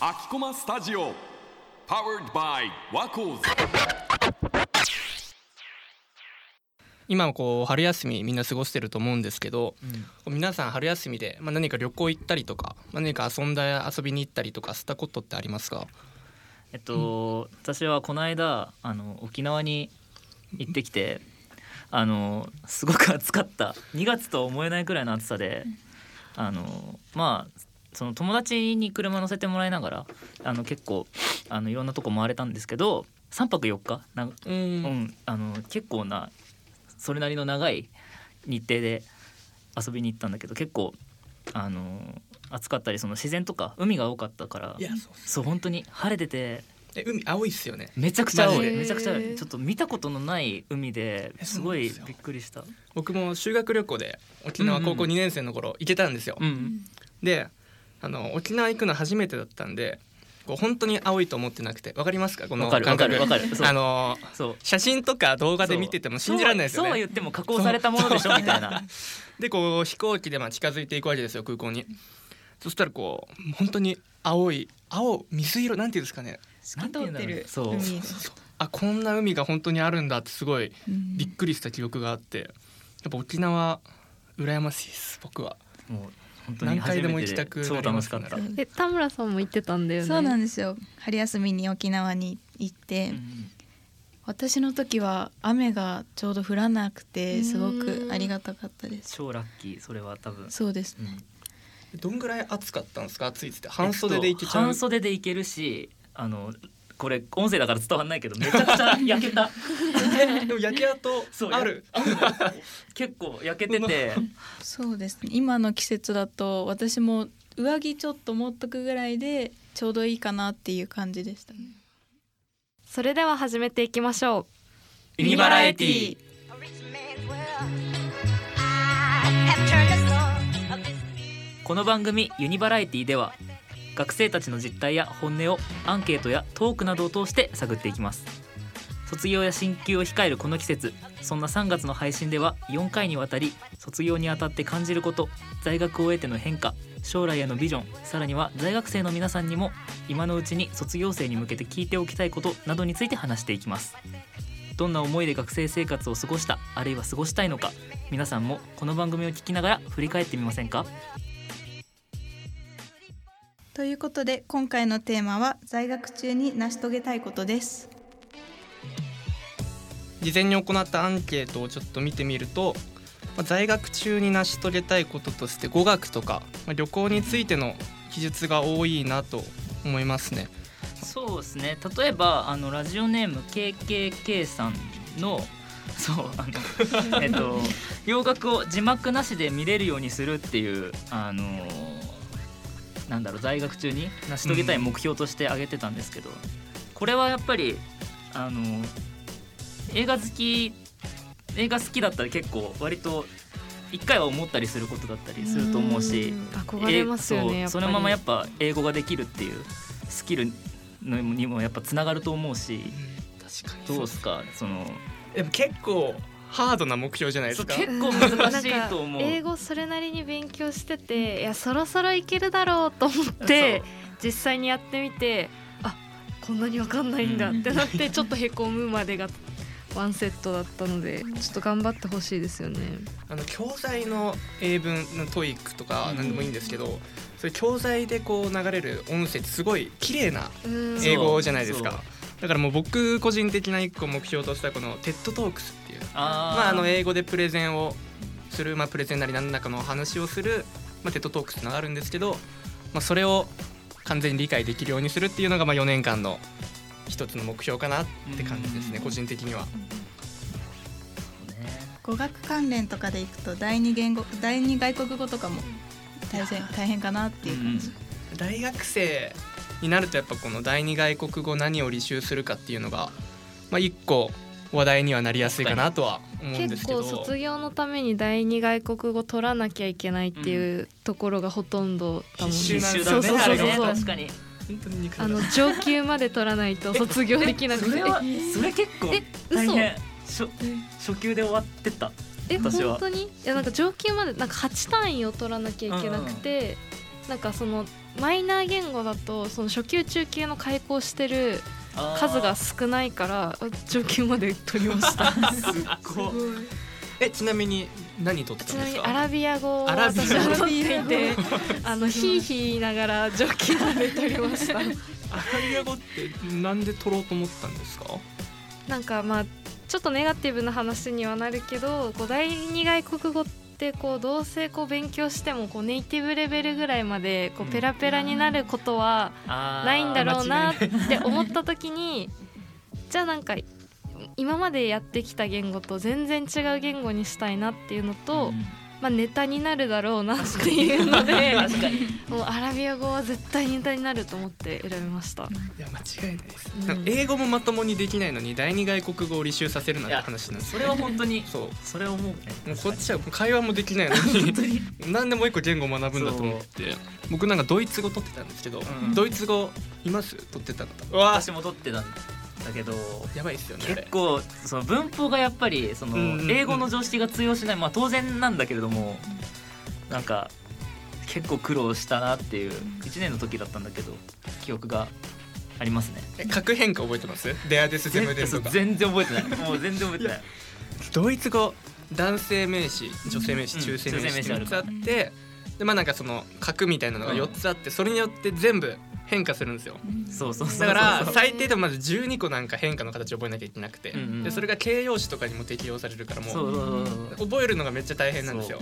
Akikoma Studio Powered by Waku。 今こう春休みみんな過ごしてると思うんですけど、皆さん春休みで、何か旅行行ったりとか、何か遊びに行ったりとかしたことってありますか？私はこの間沖縄に行ってきて、すごく暑かった。2月とは思えないくらいの暑さで、その友達に車乗せてもらいながら結構いろんなとこ回れたんですけど、3泊4日結構なそれなりの長い日程で遊びに行ったんだけど、結構暑かったり、その自然とか海が多かったから。そう本当に晴れてて、海青いっすよね。めちゃくちゃ青い、めちゃくちゃ青い。ちょっと見たことのない海ですごいびっくりした。僕も修学旅行で沖縄高校2年生の頃行けたんですよ、で沖縄行くの初めてだったんで、こう本当に青いと思ってなくて。わかりますかこの感覚？分かるそう写真とか動画で見てても信じられないですよね。そう言っても加工されたものでしょみたいなでこう飛行機で近づいていくわけですよ、空港に。そしたらこう本当に青水色、なんていうんですかね、透き通ってる。そうあ、こんな海が本当にあるんだってすごいびっくりした記憶があって、やっぱ沖縄羨ましいです。僕はもう本当に初めてで何回でも行きたくなりますね。超楽しかった。田村さんも行ってたんだよね。そうなんですよ、春休みに沖縄に行って、私の時は雨がちょうど降らなくてすごくありがたかったです。超ラッキー。それは多分そうですね、どんぐらい暑かったんですか？暑いって半袖で行けちゃう？半袖で行けるし、これ音声だから伝わんないけどめちゃくちゃ焼けたでも焼け跡ある結構焼けててそうですね、今の季節だと私も上着ちょっと持っとくぐらいでちょうどいいかなっていう感じでしたね。それでは始めていきましょう。ユニバラエティ。この番組ユニバラエティでは学生たちの実態や本音をアンケートやトークなどを通して探っていきます。卒業や進級を控えるこの季節、そんな3月の配信では4回にわたり卒業にあたって感じること、在学を得ての変化、将来へのビジョン、さらには在学生の皆さんにも今のうちに卒業生に向けて聞いておきたいことなどについて話していきます。どんな思いで学生生活を過ごした、あるいは過ごしたいのか、皆さんもこの番組を聞きながら振り返ってみませんか？ということで今回のテーマは在学中に成し遂げたいことです。事前に行ったアンケートをちょっと見てみると、在学中に成し遂げたいこととして語学とか、旅行についての記述が多いなと思いますね。そうですね、例えばラジオネーム KKK さんの洋楽を字幕なしで見れるようにするっていう在学中に成し遂げたい目標として挙げてたんですけど、これはやっぱり映画好きだったら結構割と一回は思ったりすることだったりすると思うし、憧れますよね。そのままやっぱ英語ができるっていうスキルにもやっぱつながると思うし、確かに。どうですか？でも結構ハードな目標じゃないですか。結構難しいと思う英語それなりに勉強してて、いやそろそろいけるだろうと思って実際にやってみて、あ、こんなに分かんないんだってなってちょっとへこむまでがワンセットだったので、ちょっと頑張ってほしいですよね。教材の英文のTOEICとか何でもいいんですけど、それ教材でこう流れる音声ってすごい綺麗な英語じゃないですか。だからもう僕個人的な一個目標としたこのTEDTALKSっていう、英語でプレゼンをする、プレゼンなり何らかの話をするTEDTALKSのがあるんですけど、それを完全に理解できるようにするっていうのが4年間の一つの目標かなって感じですね、個人的には。語学関連とかでいくと第二外国語とかも大変かなっていう感じ。大学生になるとやっぱこの第二外国語何を履修するかっていうのが一個話題にはなりやすいかなとは思うんですけど、結構卒業のために第二外国語取らなきゃいけないっていうところがほとんどだもんね。必修だね。確かに上級まで取らないと卒業できなくてそれ結構大変。初級で終わってた。本当に？いや上級まで8単位を取らなきゃいけなくて、なんかそのマイナー言語だとその初級中級の開講してる数が少ないから上級まで取りましたすごい。ちなみに何取ってたんですか？ちなみにアラビア語を私は取っていてヒーヒー言いながら上級まで取りましたアラビア語ってなんで取ろうと思ったんですか？なんかまあちょっとネガティブな話にはなるけど、第二外国語ってこうどうせこう勉強してもこうネイティブレベルぐらいまでこうペラペラになることはないんだろうなって思った時に、じゃあなんか今までやってきた言語と全然違う言語にしたいなっていうのと、まあネタになるだろうなっていうのでもうアラビア語は絶対ネタになると思って選びました。いや間違いないです、なんか英語もまともにできないのに第二外国語を履修させるなんて話なんですよ。それは本当にそう、それは思う、もうこっちは会話もできないのに何でもう一個言語を学ぶんだと思って。僕なんかドイツ語取ってたんですけど、ドイツ語います取ってた方？私も取ってたんですだけどやばいっすよね。結構その文法がやっぱりその英語の常識が通用しない、まあ当然なんだけれども、なんか結構苦労したなっていう1年の時だったんだけど記憶がありますね。核変化覚えてます？デアデスゼムデスとか全然覚えてないもう全然覚えてない。ドイツ語男性名詞女性名詞中性名詞って4つあって、でまあなんかその核みたいなのが4つあって、それによって全部変化するんですよ。だから最低でもまず12個なんか変化の形を覚えなきゃいけなくて、でそれが形容詞とかにも適用されるからもう覚えるのがめっちゃ大変なんですよ。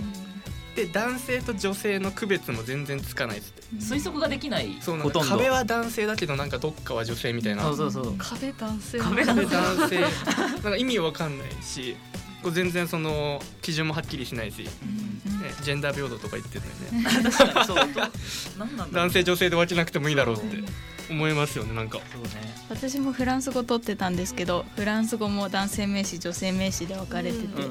で男性と女性の区別も全然つかないっつって、推測ができない。そうなんか壁は男性だけどなんかどっかは女性みたいな。壁男性なんか意味わかんないし、全然その基準もはっきりしないし、ジェンダー平等とか言ってるのね確かにそうなんなんだろう、男性女性で分けなくてもいいだろうって思いますよね。なんかそうね、私もフランス語取ってたんですけど、フランス語も男性名詞女性名詞で分かれてて、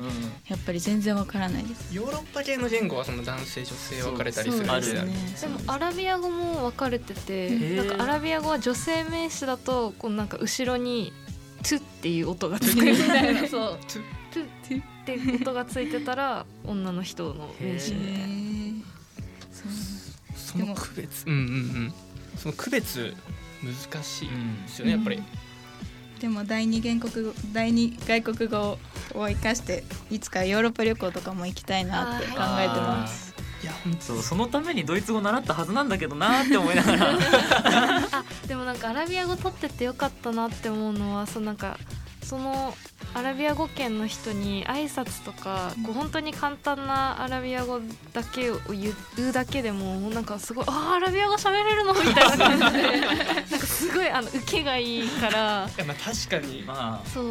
やっぱり全然分からないです。ヨーロッパ系の言語はその男性女性分かれたりするんですよね。でもアラビア語も分かれてて、なんかアラビア語は女性名詞だとこうなんか後ろにトゥっていう音がつくみたいなそうって音がついてたら女の人の名詞で、その区別、その区別難しいですよね、やっぱり。でも第二外国語を生かしていつかヨーロッパ旅行とかも行きたいなって考えてます。いや本当そのためにドイツ語習ったはずなんだけどなって思いながらでもなんかアラビア語取っててよかったなって思うのは、なんかそのアラビア語圏の人に挨拶とかこう本当に簡単なアラビア語だけを言うだけでもなんかすごい、アラビア語喋れるのみたいな感じでなんかすごい受けがいいから。いやまあ確かに、まあ、そう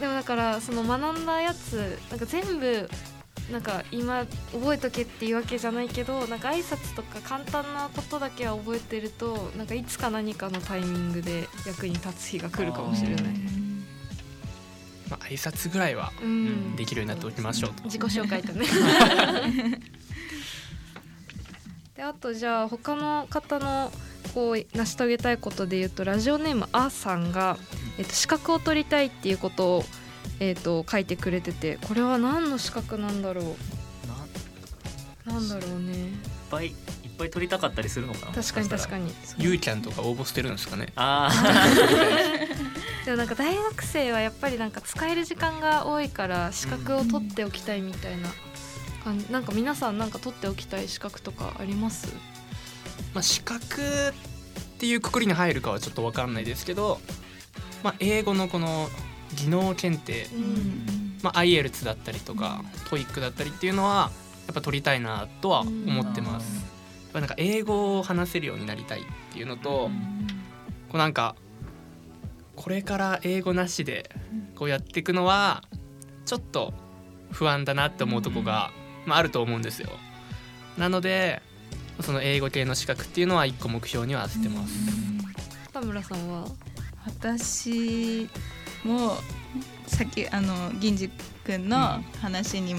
でもだからその学んだやつなんか全部なんか今覚えとけっていうわけじゃないけど、なんか挨拶とか簡単なことだけは覚えてるとなんかいつか何かのタイミングで役に立つ日が来るかもしれない。挨拶ぐらいはできるようになっておきましょうと、自己紹介とねであとじゃあ他の方のこう成し遂げたいことでいうと、ラジオネームあさんが、資格を取りたいっていうことを、書いてくれてて、これは何の資格なんだろう。なんだろうね、いっぱい取りたかったりするのかな。確かにユーキャンとか応募してるんですかね。でもなんか大学生はやっぱりなんか使える時間が多いから資格を取っておきたいみたいな感じ。なんか皆さんなんか取っておきたい資格とかあります？まあ、資格っていう括りに入るかはちょっと分かんないですけど、まあ、英語のこの技能検定、IELTS だったりとか TOEIC だったりっていうのはやっぱ取りたいなとは思ってます。やっぱなんか英語を話せるようになりたいっていうのと、こうなんかこれから英語なしでこうやっていくのはちょっと不安だなって思うとこが、あると思うんですよ。なのでその英語系の資格っていうのは1個目標にはしてます。田村さんは？私もさっき銀次くんの話に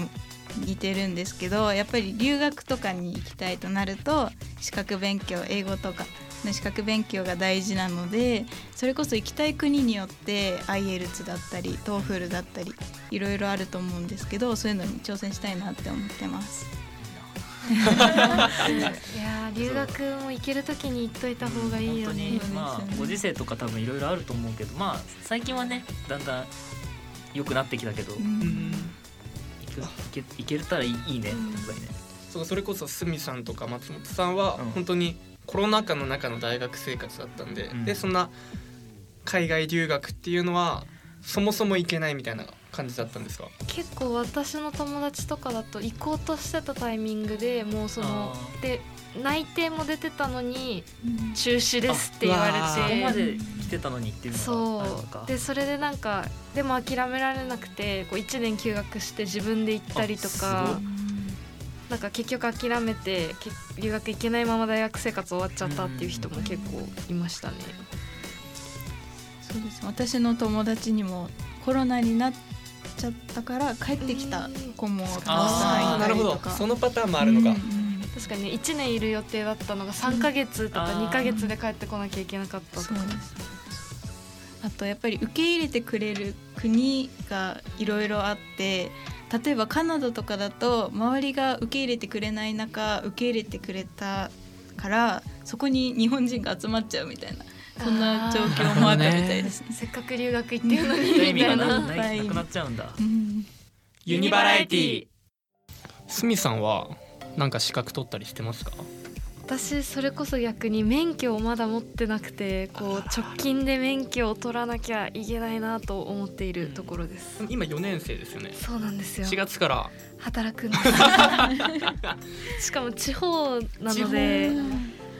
似てるんですけど、やっぱり留学とかに行きたいとなると資格勉強、英語とか資格勉強が大事なので、それこそ行きたい国によって IELTS だったり TOEFL だったりいろいろあると思うんですけど、そういうのに挑戦したいなって思ってます。いや留学も行けるときに行っといた方がいいよね。本当に、まあ、ご時世とか多分いろいろあると思うけど、まあ、最近はねだんだん良くなってきたけど、うん、行けたらいいね、うん、やっぱりね。それこそスミさんとか松本さんは本当にコロナ禍の中の大学生活だったんで、うん、でそんな海外留学っていうのはそもそも行けないみたいな感じだったんですか？結構私の友達とかだと行こうとしてたタイミングでもうそので内定も出てたのに中止ですって言われて、そこまで来てたのにっていうのがあるのか。そうで、それでなんかでも諦められなくてこう1年休学して自分で行ったりとか、なんか結局諦めて留学行けないまま大学生活終わっちゃったっていう人も結構いましたね。そうです。私の友達にもコロナになっちゃったから帰ってきた子もたくさんいたりとか。なるほど、そのパターンもあるのか。確かに、ね、1年いる予定だったのが3ヶ月とか2ヶ月で帰ってこなきゃいけなかったとか。そうです。あとやっぱり受け入れてくれる国がいろいろあって、例えばカナダとかだと周りが受け入れてくれない中受け入れてくれたからそこに日本人が集まっちゃうみたいな、そんな状況もあったみたいです ね。せっかく留学行ってるのにみたいな。なくなっちゃうんだ、うん、ユニバラエティ。スミさんはなんか資格取ったりしてますか？私それこそ逆に免許をまだ持ってなくて、こう直近で免許を取らなきゃいけないなと思っているところです、うん、今4年生ですよね。そうなんですよ。4月から働くんですしかも地方なので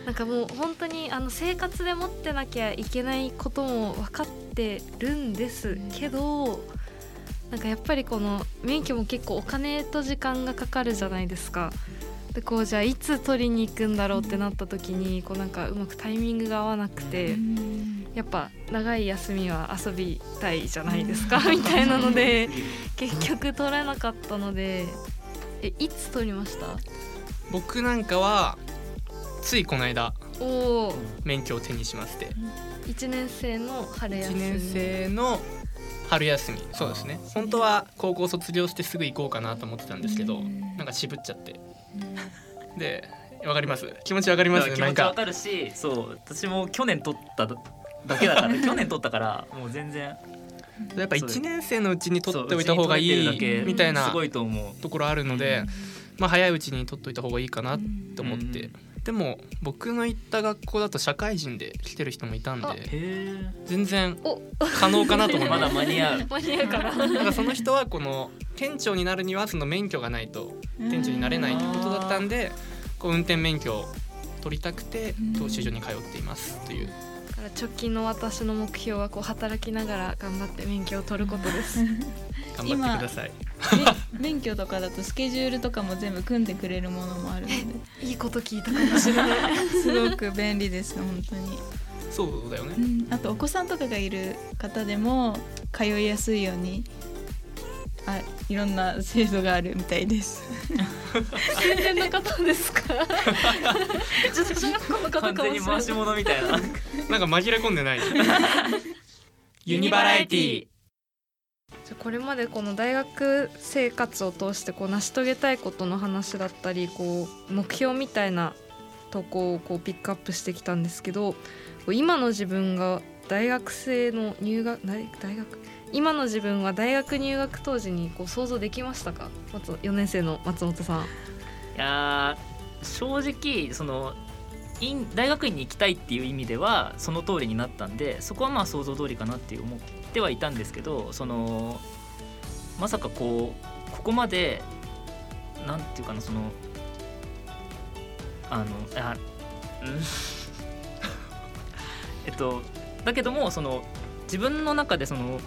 なんかもう本当に生活で持ってなきゃいけないことも分かってるんですけど、なんかやっぱりこの免許も結構お金と時間がかかるじゃないですか。でこうじゃあいつ取りに行くんだろうってなった時にこうなんかうまくタイミングが合わなくて、やっぱ長い休みは遊びたいじゃないですかみたいなので結局取れなかったので。いつ取りました？僕なんかはついこの間免許を手にしまして、1年生の春休み。1年生の春休み、そうですね。本当は高校卒業してすぐ行こうかなと思ってたんですけど、なんか渋っちゃってで、わかります。気持ちわかります。気持ちわかるし、そう、私も去年取っただけだから、去年取ったからもう全然。やっぱ1年生のうちに取っておいた方がいいみたいなところあるので、まあ早いうちに取っておいた方がいいかなと思って。でも僕の行った学校だと社会人で来てる人もいたんで、全然可能かなと思う。まだ間に合う。間に合うから。なんかその人はこの店長になるにはその免許がないと店長になれないということだったんで、こう運転免許を取りたくて教習所に通っていますという。だから直近の私の目標はこう働きながら頑張って免許を取ることです。頑張ってください。免許とかだとスケジュールとかも全部組んでくれるものもあるのでいいこと聞いたかもしれないすごく便利です本当に。そうだよね、うん、あとお子さんとかがいる方でも通いやすいようにいろんな制度があるみたいです宣伝の方ですか小学校の方かもしれない。完全に回し物みたいななんか紛れ込んでないユニバラエティ。これまでこの大学生活を通してこう成し遂げたいことの話だったりこう目標みたいなとこをピックアップしてきたんですけど、今の自分が今の自分は大学入学当時にこう想像できましたか？4年生の松本さん。いや正直その大学院に行きたいっていう意味ではその通りになったんで、そこはまあ想像通りかなって思ってはいたんですけど、そのまさかここまでなんていうかな、そのだけどもその自分の中でその、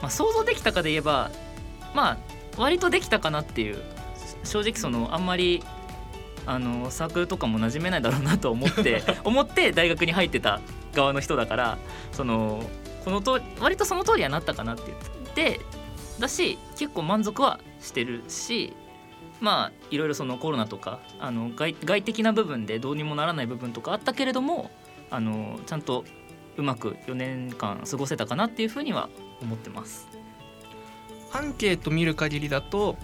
まあ、想像できたかで言えばまあ割とできたかなっていう。正直そのあんまりサークルとかも馴染めないだろうなと思って大学に入ってた側の人だから、その割とその通りはなったかなって言ってだし、結構満足はしてるし、まあいろいろそのコロナとか外的な部分でどうにもならない部分とかあったけれども、ちゃんとうまく4年間過ごせたかなっていうふうには思ってます。アンケート見る限りだと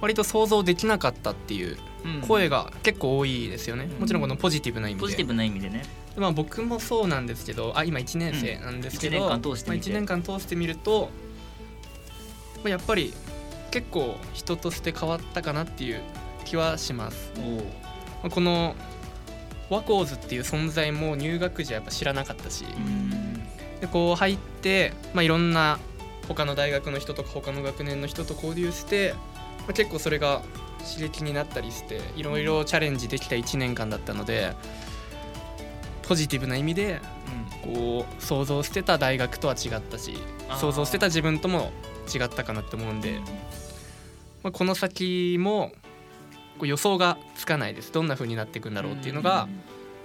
割と想像できなかったっていう声が結構多いですよね、うん、もちろんこのポジティブな意味で、ポジティブな意味でね、まあ、僕もそうなんですけど、あ今1年生なんですけど、うん、1年間通してみると、まあ、やっぱり結構人として変わったかなっていう気はします。おこのワコーズっていう存在も入学時はやっぱ知らなかったし、でこう入って、まあ、いろんな他の大学の人とか他の学年の人と交流して、まあ、結構それが刺激になったりしていろいろチャレンジできた1年間だったので、ポジティブな意味で、うん、こう想像してた大学とは違ったし、想像してた自分とも違ったかなって思うんで、まあ、この先もこう予想がつかないです。どんな風になっていくんだろうっていうのが、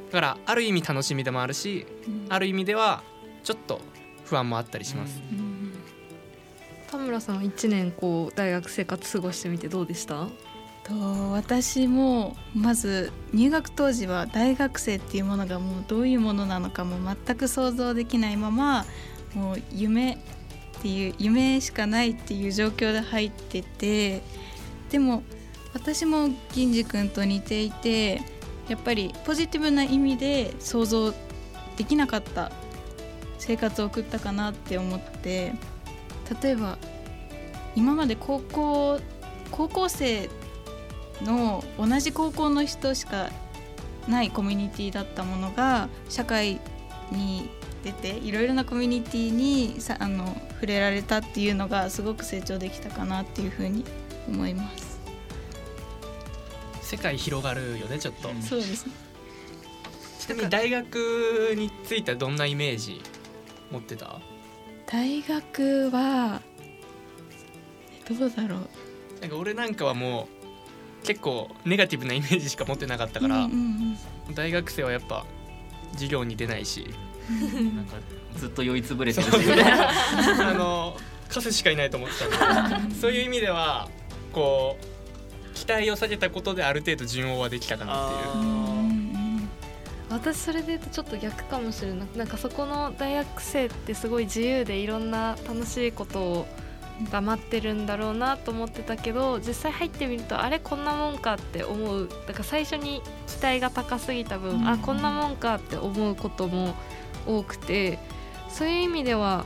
だからある意味楽しみでもあるし、ある意味ではちょっと不安もあったりします。田村さんは1年こう大学生活過ごしてみてどうでした？私もまず入学当時は大学生っていうものがもうどういうものなのかも全く想像できないまま、もう夢しかないっていう状況で入ってて、でも私も銀次君と似ていて、やっぱりポジティブな意味で想像できなかった生活を送ったかなって思って、例えば今まで高校生の同じ高校の人しかないコミュニティだったものが、社会に出ていろいろなコミュニティに触れられたっていうのがすごく成長できたかなっていうふうに思います。世界広がるよねちょっと、うん、そうですね。ちなみに大学についてはどんなイメージ持ってた？大学はどうだろう、なんか俺なんかはもう結構ネガティブなイメージしか持ってなかったから、うんうんうん、大学生はやっぱ授業に出ないしなんかずっと酔いつぶれてるしカスしかいないと思ってたんでそういう意味ではこう期待を下げたことである程度順応はできたかなっていう、うんうん、私それで言うとちょっと逆かもしれない。なんかそこの大学生ってすごい自由でいろんな楽しいことをが待ってるんだろうなと思ってたけど、実際入ってみるとあれこんなもんかって思う。だから最初に期待が高すぎた分、うん、あこんなもんかって思うことも多くて、そういう意味では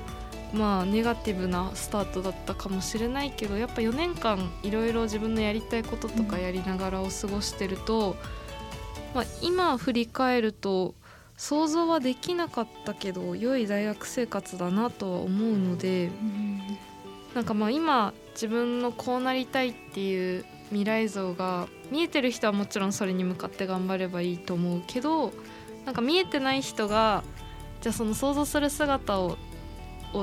まあネガティブなスタートだったかもしれないけど、やっぱ4年間いろいろ自分のやりたいこととかやりながらを過ごしてると、まあ、今振り返ると想像はできなかったけど良い大学生活だなとは思うので、うんなんかまあ今自分のこうなりたいっていう未来像が見えてる人はもちろんそれに向かって頑張ればいいと思うけど、なんか見えてない人がじゃあその想像する姿を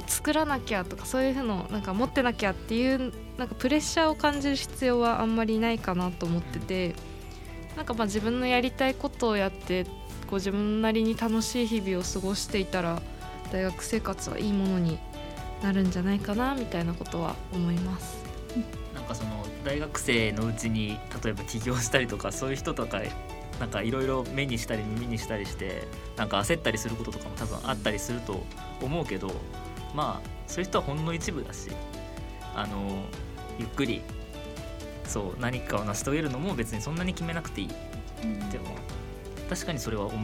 作らなきゃとかそういうのをなんか持ってなきゃっていうなんかプレッシャーを感じる必要はあんまりないかなと思ってて、なんかまあ自分のやりたいことをやってこう自分なりに楽しい日々を過ごしていたら大学生活はいいものになるんじゃないかなみたいなことは思います。なんかその大学生のうちに例えば起業したりとかそういう人とかなんかいろいろ目にしたり耳にしたりしてなんか焦ったりすることとかも多分あったりすると思うけど、まあそういう人はほんの一部だし、ゆっくりそう何かを成し遂げるのも別にそんなに決めなくていい、うん、でも確かにそれは思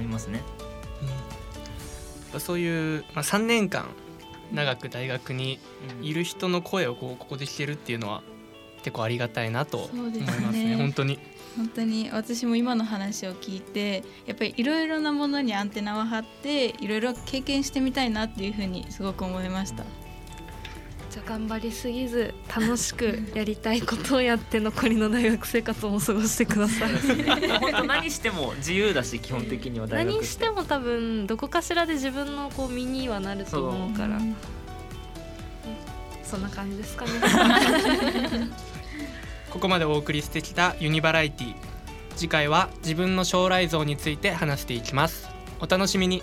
いますね、うん、そういう、まあ、3年間長く大学にいる人の声をここで聞けるっていうのは結構ありがたいなと思いますね。本当に本当に私も今の話を聞いてやっぱりいろいろなものにアンテナを張っていろいろ経験してみたいなっていうふうにすごく思いました。じゃあ頑張りすぎず楽しくやりたいことをやって残りの大学生活も過ごしてください本当何しても自由だし基本的には大学何しても多分どこかしらで自分のこう身にはなると思うから、そんな感じですかねここまでお送りしてきたユニバラエティ、次回は自分の将来像について話していきます。お楽しみに。